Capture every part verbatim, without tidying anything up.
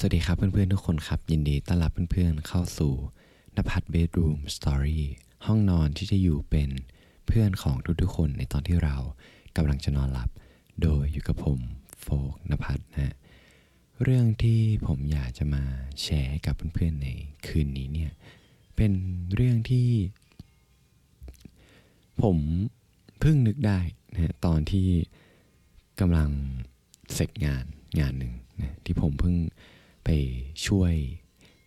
สวัสดีครับเพื่อนๆทุกคนครับยินดีต้อนรับเพื่อนๆเข้าสู่ณภัทร Bedroom Story ห้องนอนที่จะอยู่เป็นเพื่อนของทุกๆคนในตอนที่เรากำลังจะนอนหลับโดยอยู่กับผมโฟกณภัทรนะเรื่องที่ผมอยากจะมาแชร์กับเพื่อนๆในคืนนี้เนี่ยเป็นเรื่องที่ผมเพิ่งนึกได้นะตอนที่กำลังเสร็จงานงานหนึ่งนะที่ผมเพิ่งไปช่วย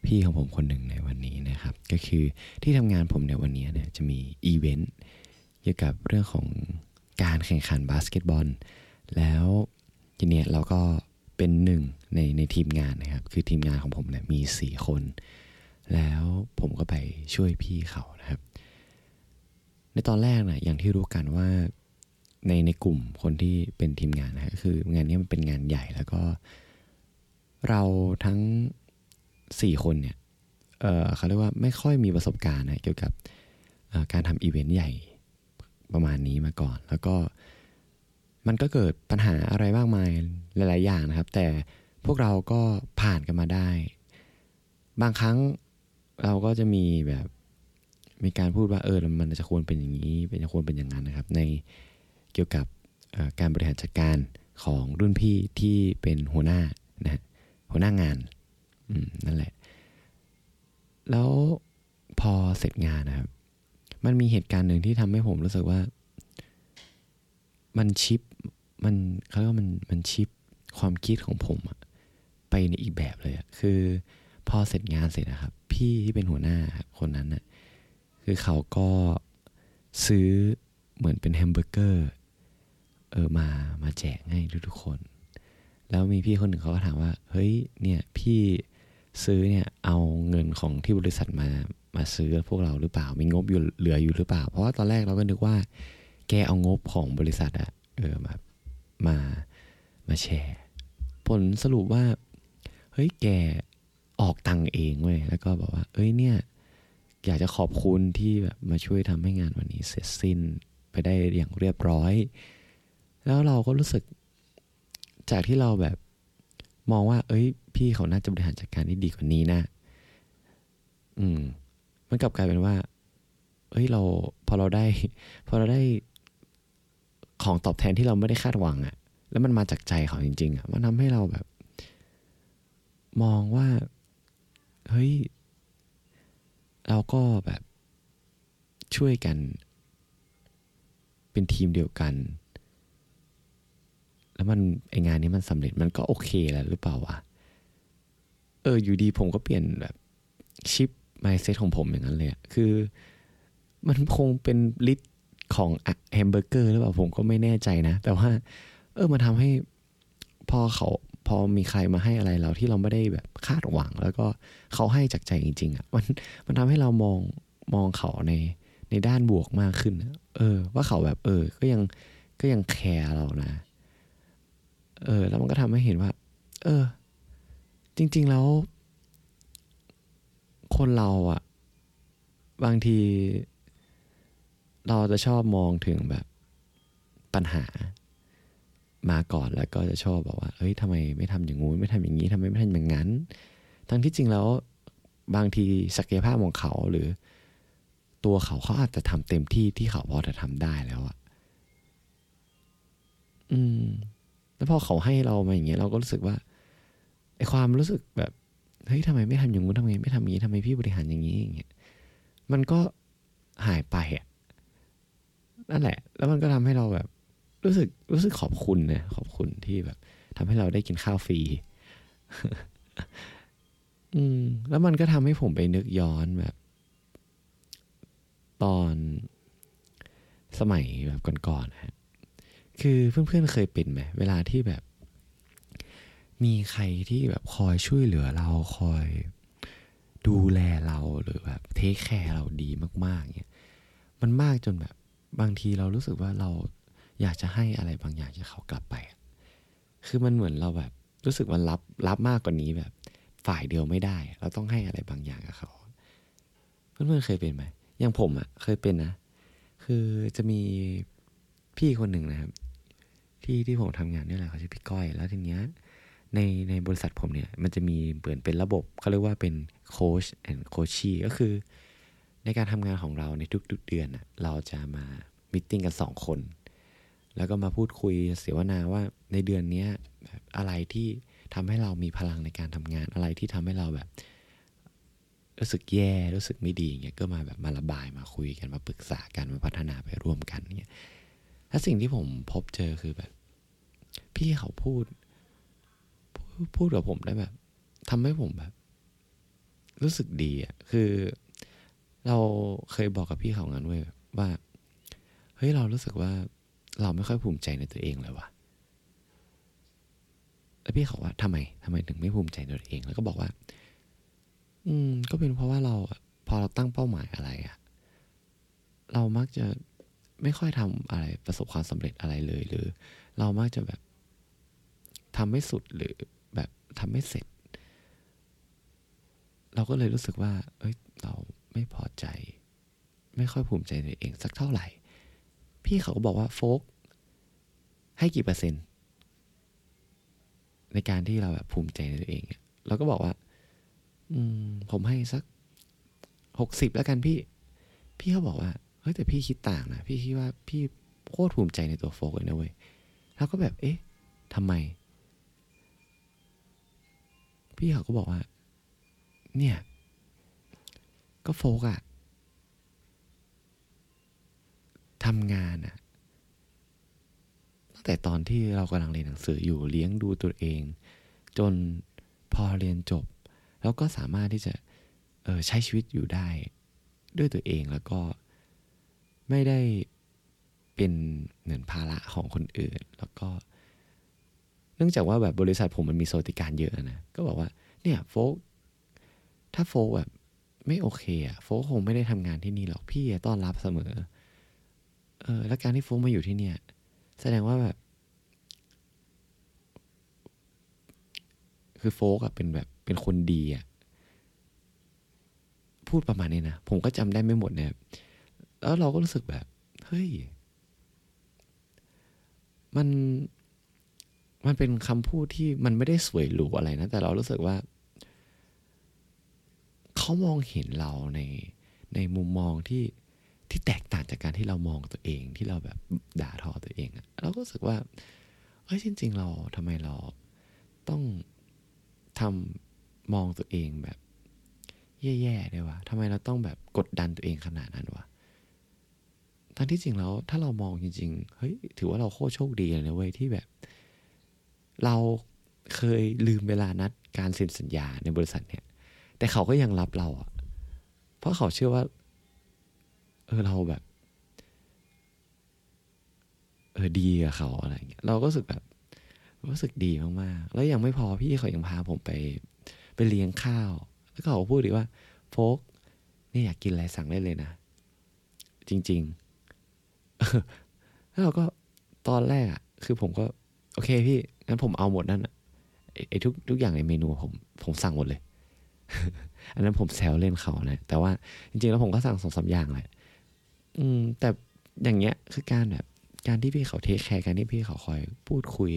พี่ของผมคนหนึ่งในวันนี้นะครับก็คือที่ทำงานผมในวันนี้เนี่ยจะมีอีเวนต์เกี่ยวกับเรื่องของการแข่งขันบาสเกตบอลแล้วทีเนี้ยเราก็เป็นหนึ่งในในทีมงานนะครับคือทีมงานของผมเนี่ยมีสี่คนแล้วผมก็ไปช่วยพี่เขานะครับในตอนแรกนะอย่างที่รู้กันว่าในในกลุ่มคนที่เป็นทีมงานนะคืองานนี้มันเป็นงานใหญ่แล้วก็เราทั้งสี่คนเนี่ยเอ่อเขาเรียกว่าไม่ค่อยมีประสบการณ์นะเกี่ยวกับการทำอีเวนต์ใหญ่ประมาณนี้มาก่อนแล้วก็มันก็เกิดปัญหาอะไรมากมายหลายๆอย่างนะครับแต่พวกเราก็ผ่านกันมาได้บางครั้งเราก็จะมีแบบมีการพูดว่าเออมันจะควรเป็นอย่างนี้เป็นจะควรเป็นอย่างนั้นนะครับในเกี่ยวกับการบริหารจัดการของรุ่นพี่ที่เป็นหัวหน้านะหัวหน้างานนั่นแหละแล้วพอเสร็จงานนะครับมันมีเหตุการณ์หนึ่งที่ทำให้ผมรู้สึกว่ามันชิปมันเขาเรียกว่ามันมันชิปความคิดของผมอะไปในอีกแบบเลยอะคือพอเสร็จงานเสร็จนะครับพี่ที่เป็นหัวหน้าคนนั้นน่ะคือเขาก็ซื้อเหมือนเป็นแฮมเบอร์เกอร์เออมามาแจกให้ทุกๆคนแล้วมีพี่คนหนึ่งเขาก็ถามว่าเฮ้ยเนี่ยพี่ซื้อเนี่ยเอาเงินของที่บริษัทมามาซื้อพวกเราหรือเปล่ามีงบอยู่เหลืออยู่หรือเปล่าเพราะว่าตอนแรกเราก็นึกว่าแกเอางบของบริษัทอะเออมามามาแชร์ผลสรุปว่าเฮ้ยแกออกตังเองเว้ยแล้วก็บอกว่าเอ้ยเนี่ยอยากจะขอบคุณที่แบบมาช่วยทำให้งานวันนี้เสร็จสิ้นไปได้อย่างเรียบร้อยแล้วเราก็รู้สึกจากที่เราแบบมองว่าเอ้ยพี่เขาน่าจะบริหารจัดการได้ดีกว่านี้นะอืมมันกลับกลายเป็นว่าเอ้ยเราพอเราได้พอเราได้ของตอบแทนที่เราไม่ได้คาดหวังอะแล้วมันมาจากใจเขาจริงๆอะมันทำให้เราแบบมองว่าเฮ้ยเราก็แบบช่วยกันเป็นทีมเดียวกันแล้วมันไองานนี้มันสำเร็จมันก็โอเคแล้วหรือเปล่าวะเอออยู่ดีผมก็เปลี่ยนแบบชิป mindset ของผมอย่างนั้นเลยคือมันคงเป็นฤทธิ์ของแฮมเบอร์เกอร์หรือเปล่าผมก็ไม่แน่ใจนะแต่ว่าเออมันทำให้พอเขาพอมีใครมาให้อะไรเราที่เราไม่ได้แบบคาดหวังแล้วก็เขาให้จากใจจริงๆอ่ะมันมันทำให้เรามองมองเขาในในด้านบวกมากขึ้นเออว่าเขาแบบเออก็ยังก็ยังแคร์เรานะเออแล้วมันก็ทำให้เห็นว่าเออจริงๆแล้วคนเราอ่ะบางทีเราจะชอบมองถึงแบบปัญหามาก่อนแล้วก็จะชอบบอกว่าเฮ้ยทำไมไม่ทำอย่างงู้นไม่ทำอย่างนี้ทำไมไม่ทำอย่างนั้นทั้งที่จริงแล้วบางทีศักยภาพของเขาหรือตัวเขาเขาอาจจะทำเต็มที่ที่เขาพอจะทำได้แล้วอ่ะอืมแล้วพอเขาให้เรามาอย่างเงี้ยเราก็รู้สึกว่าไอ้ความรู้สึกแบบเฮ้ยทำไมไม่ทำอย่างงู้นทำไมไม่ทำอย่างนี้ทำไมพี่บริหารอย่างนี้อย่างเงี้ยมันก็หายไปอ่ะนั่นแหละแล้วมันก็ทำให้เราแบบรู้สึกรู้สึกขอบคุณนะขอบคุณที่แบบทำให้เราได้กินข้าวฟรี อืมแล้วมันก็ทำให้ผมไปนึกย้อนแบบตอนสมัยแบบก่อนๆนะฮะคือเพื่อนๆเคยเป็นไหมเวลาที่แบบมีใครที่แบบคอยช่วยเหลือเราคอยดูแลเราหรือแบบเทคแคร์เราดีมากๆเนี่ยมันมากจนแบบบางทีเรารู้สึกว่าเราอยากจะให้อะไรบางอย่างที่เขากลับไปคือมันเหมือนเราแบบรู้สึกว่ารับรับมากกว่านี้แบบฝ่ายเดียวไม่ได้เราต้องให้อะไรบางอย่างกับเขาเพื่อนๆเคยเป็นไหมอย่างผมอ่ะเคยเป็นนะคือจะมีพี่คนหนึ่งนะครับที่ที่ผมทำงานนี่แหละเขาชื่อพี่ก้อยแล้วทีเนี้ย ในในบริษัทผมเนี่ยมันจะมีเหมือนเป็นระบบเขาเรียกว่าเป็นโค้ชแอนด์โคชชี่ก็คือในการทำงานของเราในทุกๆเดือนน่ะเราจะมามีตติ้งกันสองคนแล้วก็มาพูดคุยเสวนาว่าในเดือนนี้แบบอะไรที่ทำให้เรามีพลังในการทำงานอะไรที่ทำให้เราแบบรู้สึกแย่รู้สึกไม่ดีอย่างเงี้ยก็มาแบบมาระบายมาคุยกันมาปรึกษากันมาพัฒนาไปร่วมกันเงี้ยและสิ่งที่ผมพบเจอคือแบบพี่เขาพูดพูดกับผมได้แบบทำให้ผมแบบรู้สึกดีอ่ะคือเราเคยบอกกับพี่เขางั้นเว้ยว่าเฮ้ยเรารู้สึกว่าเราไม่ค่อยภูมิใจในตัวเองเลยว่ะแล้วพี่เขาว่าทำไมทำไมถึงไม่ภูมิใจในตัวเองแล้วก็บอกว่าอืมก็เป็นเพราะว่าเราพอเราตั้งเป้าหมายอะไรอ่ะเรามักจะไม่ค่อยทำอะไรประสบความสำเร็จอะไรเลยหรือเรามักจะแบบทำไม่สุดหรือแบบทำไม่เสร็จเราก็เลยรู้สึกว่าเอ้ยเราไม่พอใจไม่ค่อยภูมิใจในตัวเองสักเท่าไหร่พี่เขาก็บอกว่าโฟกให้กี่เปอร์เซ็นต์ในการที่เราแบบภูมิใจในตัวเองเราก็บอกว่าอืมผมให้สักหกสิบแล้วกันพี่พี่เขาบอกว่าเฮ้ยแต่พี่คิดต่างนะพี่คิดว่าพี่โคตรภูมิใจในตัวโฟกเลยนะเว้ยแล้วก็แบบเอ๊ะทำไมพี่เขาก็บอกว่าเนี่ยก็โฟกอะทำงานอะตั้งแต่ตอนที่เรากำลังเรียนหนังสืออยู่เลี้ยงดูตัวเองจนพอเรียนจบแล้วก็สามารถที่จะเอ่อใช้ชีวิตอยู่ได้ด้วยตัวเองแล้วก็ไม่ได้เป็นเหมือนภาระของคนอื่นแล้วก็เนื่องจากว่าแบบบริษัทผมมันมีสวัสดิการเยอะนะก็บอกว่าเนี่ยโฟกถ้าโฟกแบบไม่โอเคอ่ะโฟกคงไม่ได้ทำงานที่นี่หรอกพี่ต้อนรับเสมอเออแล้วการที่โฟกมาอยู่ที่เนี่ยแสดงว่าแบบคือโฟกอ่ะเป็นแบบเป็นคนดีอ่ะพูดประมาณนี้นะผมก็จำได้ไม่หมดนะแล้วเราก็รู้สึกแบบเฮ้ยมันมันเป็นคำพูดที่มันไม่ได้สวยหรูอะไรนะแต่เรารู้สึกว่าเขามองเห็นเราในในมุมมองที่ที่แตกต่างจากการที่เรามองตัวเองที่เราแบบด่าทอตัวเองเราก็รู้สึกว่าเอ้ยจริงๆเราทำไมเราต้องทำมองตัวเองแบบแย่ๆเลยวะทำไมเราต้องแบบกดดันตัวเองขนาดนั้นวะทั้งที่จริงแล้วถ้าเรามองจริงๆเฮ้ยถือว่าเราโคตรโชคดีเลยนะเว้ยที่แบบเราเคยลืมเวลานัดการเซ็นสัญญาในบริษัทเนี่ยแต่เขาก็ยังรับเราอ่ะเพราะเขาเชื่อว่าเออเราแบบเออดีกับเขาอะไรเงี้ยเราก็รู้สึกแบบรู้สึกดีมากๆแล้วยังไม่พอพี่เขายังพาผมไปไปเลี้ยงข้าวแล้วเขาก็พูดอีกว่าโฟกนี่อยากกินอะไรสั่งได้เลยนะจริงๆแล้วเราก็ตอนแรกอ่ะคือผมก็โอเคพี่งั้นผมเอาหมดนั่นอ่ะไอ้ทุกทุกอย่างในเมนูผมผมสั่งหมดเลย อันนั้นผมแซวเล่นเขานะแต่ว่าจริงๆแล้วผมก็สั่งสองสามอย่างแหละอืมแต่อย่างเงี้ยคือการแบบการที่พี่เขาเทคแคร์การที่พี่เขาคอยพูดคุย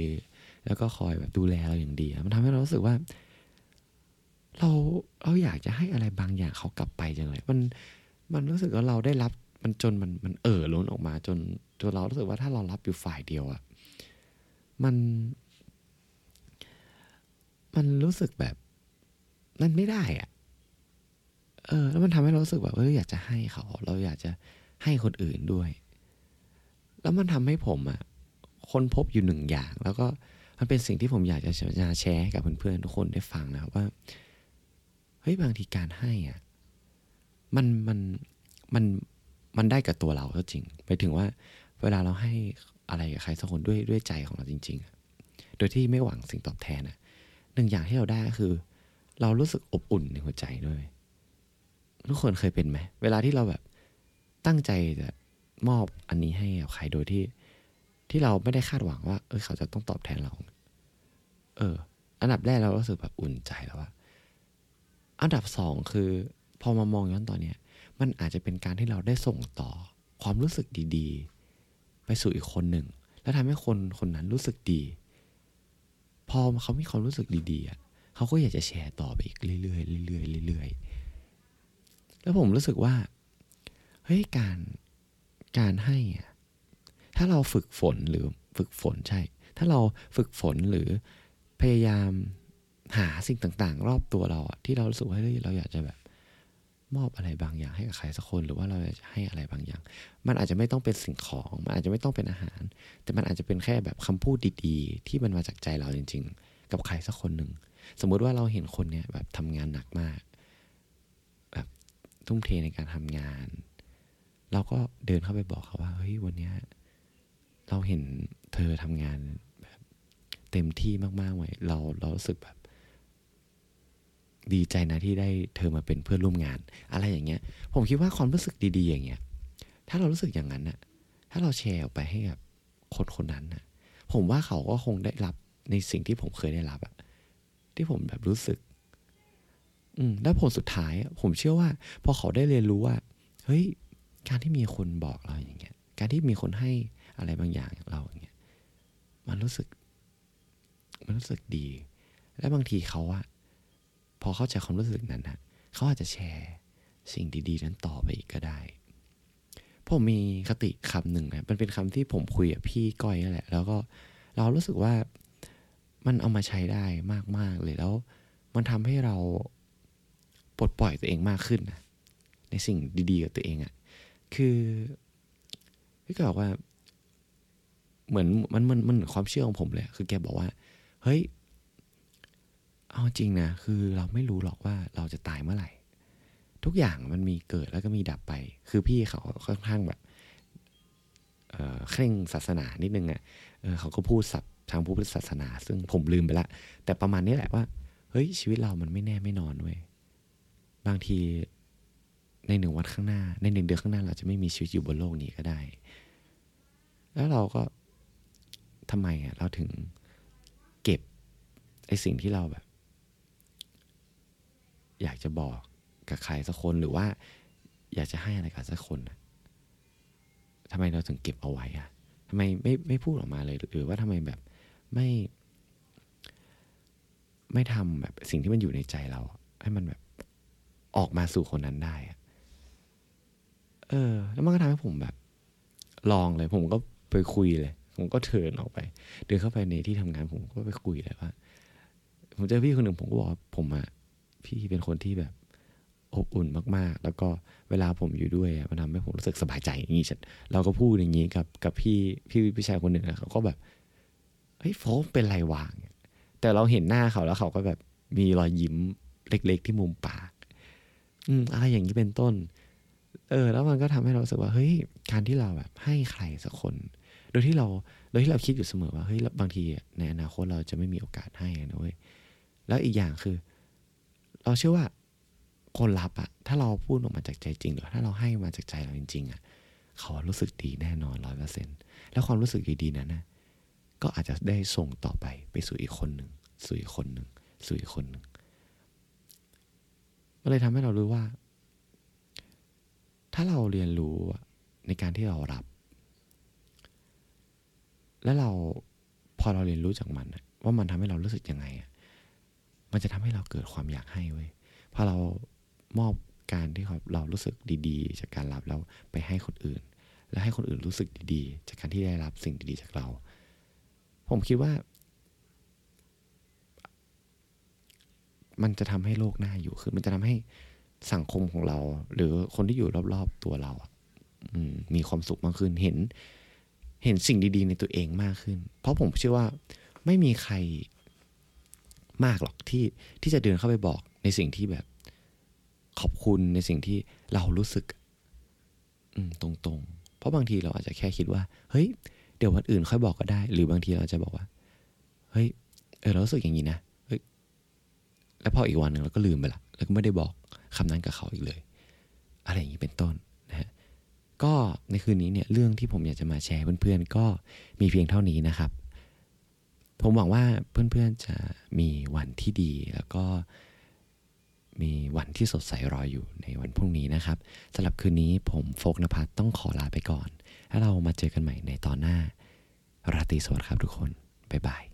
แล้วก็คอยแบบดูแลเราอย่างดีมันทำให้เรารู้สึกว่าเราเราอยากจะให้อะไรบางอย่างเขากลับไปจังเลยมันมันรู้สึกว่าเราได้รับมันจนมันมันเอ่อล้นออกมาจนจนเรารู้สึกว่าถ้าเรารับอยู่ฝ่ายเดียวอะมันมันรู้สึกแบบนั่นไม่ได้อะเออแล้วมันทำให้เรารู้สึกแบบเอออยากจะให้เขาเราอยากจะให้คนอื่นด้วยแล้วมันทำให้ผมอะค้นพบอยู่หนึ่งอย่างแล้วก็มันเป็นสิ่งที่ผมอยากจะแชร์ให้กับเพื่อนๆทุกคนได้ฟังนะครับว่าเฮ้ยบางทีการให้อ่ะมันมันมันมันได้กับตัวเราก็จริงไปถึงว่าเวลาเราให้อะไรกับใครสักคนด้วยด้วยใจของเราจริงๆโดยที่ไม่หวังสิ่งตอบแทนอ่ะหนึ่งอย่างที่เราได้ก็คือเรารู้สึกอบอุ่นในหัวใจด้วยทุกคนเคยเป็นไหมเวลาที่เราแบบตั้งใจจะมอบอันนี้ให้กับใครโดยที่ที่เราไม่ได้คาดหวังว่าเออเขาจะต้องตอบแทนเราเอออันดับแรกเรารู้สึกแบบอุ่นใจแล้วว่าอันดับสองคือพอมามองย้อนตอนเนี้ยมันอาจจะเป็นการที่เราได้ส่งต่อความรู้สึกดีๆไปสู่อีกคนหนึ่งแล้วทำให้คนคนนั้นรู้สึกดี พอเขามีความรู้สึกดีๆเขาก็อยากจะแชร์ต่อไปอีกเรื่อยๆเรื่อยๆเรื่อยๆแล้วผมรู้สึกว่าเฮ้ยการการให้อ่ะถ้าเราฝึกฝนหรือฝึกฝนใช่ถ้าเราฝึกฝนหรือพยายามหาสิ่งต่างๆรอบตัวเราที่เรารู้สึกว่าเราอยากจะแบบมอบอะไรบางอย่างให้กับใครสักคนหรือว่าเราอยากจะให้อะไรบางอย่างมันอาจจะไม่ต้องเป็นสิ่งของมันอาจจะไม่ต้องเป็นอาหารแต่มันอาจจะเป็นแค่แบบคำพูดดีๆที่มันมาจากใจเราจริงๆกับใครสักคนนึงสมมติว่าเราเห็นคนเนี้ยแบบทำงานหนักมากแบบทุ่มเทในการทำงานเราก็เดินเข้าไปบอกเขาว่าเฮ้ยวันเนี้ยเราเห็นเธอทำงานแบบเต็มที่มากๆไว้เราเรารู้สึกแบบดีใจนะที่ได้เธอมาเป็นเพื่อนร่วมงานอะไรอย่างเงี้ยผมคิดว่าความรู้สึกดีๆอย่างเงี้ยถ้าเรารู้สึกอย่างนั้นน่ะถ้าเราแชร์ออกไปให้กับคนคนนั้นน่ะผมว่าเขาก็คงได้รับในสิ่งที่ผมเคยได้รับอะที่ผมแบบรู้สึกอืมแล้วผลสุดท้ายผมเชื่อว่าพอเขาได้เรียนรู้ว่าเฮ้ยการที่มีคนบอกเราอย่างเงี้ยการที่มีคนให้อะไรบางอย่างเราอย่างเงี้ยมันรู้สึกมันรู้สึกดีและบางทีเขาอะพอเข้าใจความรู้สึกนั้นนะเขาอาจจะแชร์สิ่งดีๆนั้นต่อไปอีกก็ได้ผมมีคติคำหนึ่งนะมันเป็นคำที่ผมคุยกับพี่ก้อยนั่นแหละแล้วก็เรารู้สึกว่ามันเอามาใช้ได้มากๆเลยแล้วมันทำให้เราปลดปล่อยตัวเองมากขึ้นนะในสิ่งดีๆกับตัวเองอ่ะคือพี่ก็บอกว่าเหมือนมันมันมันความเชื่อของผมเลยคือแกบอกว่าเฮ้ยเอาจริงนะคือเราไม่รู้หรอกว่าเราจะตายเมื่อไหร่ทุกอย่างมันมีเกิดแล้วก็มีดับไปคือพี่เขาค่อนข้างแบบเอ่อเคร่งศาสนานิดนึงอ่ะ เออเขาก็พูดศัพท์ทางพุทธศาสนาซึ่งผมลืมไปละแต่ประมาณนี้แหละว่าเฮ้ยชีวิตเรามันไม่แน่ไม่นอนเว้ยบางทีในหนึ่งวันข้างหน้าในหนึ่งเดือนข้างหน้าเราจะไม่มีชีวิตอยู่บนโลกนี้ก็ได้แล้วเราก็ทำไมอ่ะเราถึงเก็บไอ้สิ่งที่เราแบบอยากจะบอกกับใครสักคนหรือว่าอยากจะให้อะไรกับสักคนนะทำไมเราถึงเก็บเอาไว้อ่ะทำไมไม่ไม่พูดออกมาเลยหรือว่าทำไมแบบไม่ไม่ทำแบบสิ่งที่มันอยู่ในใจเราให้มันแบบออกมาสู่คนนั้นได้อ่ะเออแล้วมันก็ทำให้ผมแบบลองเลยผมก็ไปคุยเลยผมก็เดินออกไปเดินเข้าไปในที่ทำงานผมก็ไปคุยเลยว่าผมเจอพี่คนหนึ่งผมก็บอกว่าผมอ่ะพี่เป็นคนที่แบบอบอุ่นมากๆแล้วก็เวลาผมอยู่ด้วยมันทำให้ผมรู้สึกสบายใจอย่างนี้ฉันเราก็พูดอย่างนี้กับกับพี่พี่พี่ชายคนหนึ่งนะเขาก็แบบเฮ้ยโฟมเป็นไรวะแต่เราเห็นหน้าเขาแล้วเขาก็แบบมีรอยยิ้มเล็กๆที่มุมปากอืมอะไรอย่างนี้เป็นต้นเออแล้วมันก็ทำให้เรารู้สึกว่าเฮ้ยการที่เราแบบให้ใครสักคนโดยที่เราโดยที่เราคิดอยู่เสมอว่าเฮ้ยบางทีในอนาคตเราจะไม่มีโอกาสให้นะเว้ยแล้วอีกอย่างคือเราเชื่อว่าคนรับอะถ้าเราพูดออกมาจากใจจริงหรือถ้าเราให้มาจากใจเราจริงๆอะเขารู้สึกดีแน่นอน ร้อยเปอร์เซ็นต์ แล้วความรู้สึกดีๆนั้นนะก็อาจจะได้ส่งต่อไปไปสู่อีกคนนึงสู่อีกคนนึงสู่อีกคนนึงมันเลยทำให้เรารู้ว่าถ้าเราเรียนรู้ในการที่เรารับแล้วเราพอเราเรียนรู้จากมันว่ามันทำให้เรารู้สึกยังไงมันจะทำให้เราเกิดความอยากให้เว้ยพอเรามอบการที่เรารู้สึกดีๆจากการรับแล้วไปให้คนอื่นแล้วให้คนอื่นรู้สึกดีๆจากการที่ได้รับสิ่งดีๆจากเราผมคิดว่ามันจะทำให้โลกน่าอยู่ขึ้นมันจะทำให้สังคมของเราหรือคนที่อยู่รอบๆตัวเรามีความสุขมากขึ้นเห็นเห็นสิ่งดีๆในตัวเองมากขึ้นเพราะผมเชื่อว่าไม่มีใครมากหรอกที่ที่จะเดินเข้าไปบอกในสิ่งที่แบบขอบคุณในสิ่งที่เรารู้สึกตรงๆเพราะบางทีเราอาจจะแค่คิดว่าเฮ้ยเดี๋ยววันอื่นค่อยบอกก็ได้หรือบางทีเราจะบอกว่าเฮ้ยเออเรารู้สึกอย่างนี้นะเฮ้ยแล้วพออีกวันนึงเราก็ลืมไปละแล้วก็ไม่ได้บอกคำนั้นกับเขาอีกเลยอะไรอย่างนี้เป็นต้นนะฮะก็ในคืนนี้เนี่ยเรื่องที่ผมอยากจะมาแชร์เพื่อนๆก็มีเพียงเท่านี้นะครับผมหวังว่าเพื่อนๆจะมีวันที่ดีแล้วก็มีวันที่สดใสรออยู่ในวันพรุ่งนี้นะครับสำหรับคืนนี้ผมโฟกนภัสต้องขอลาไปก่อนแล้วเรามาเจอกันใหม่ในตอนหน้าราตรีสวัสดิ์ครับทุกคนบ๊ายบาย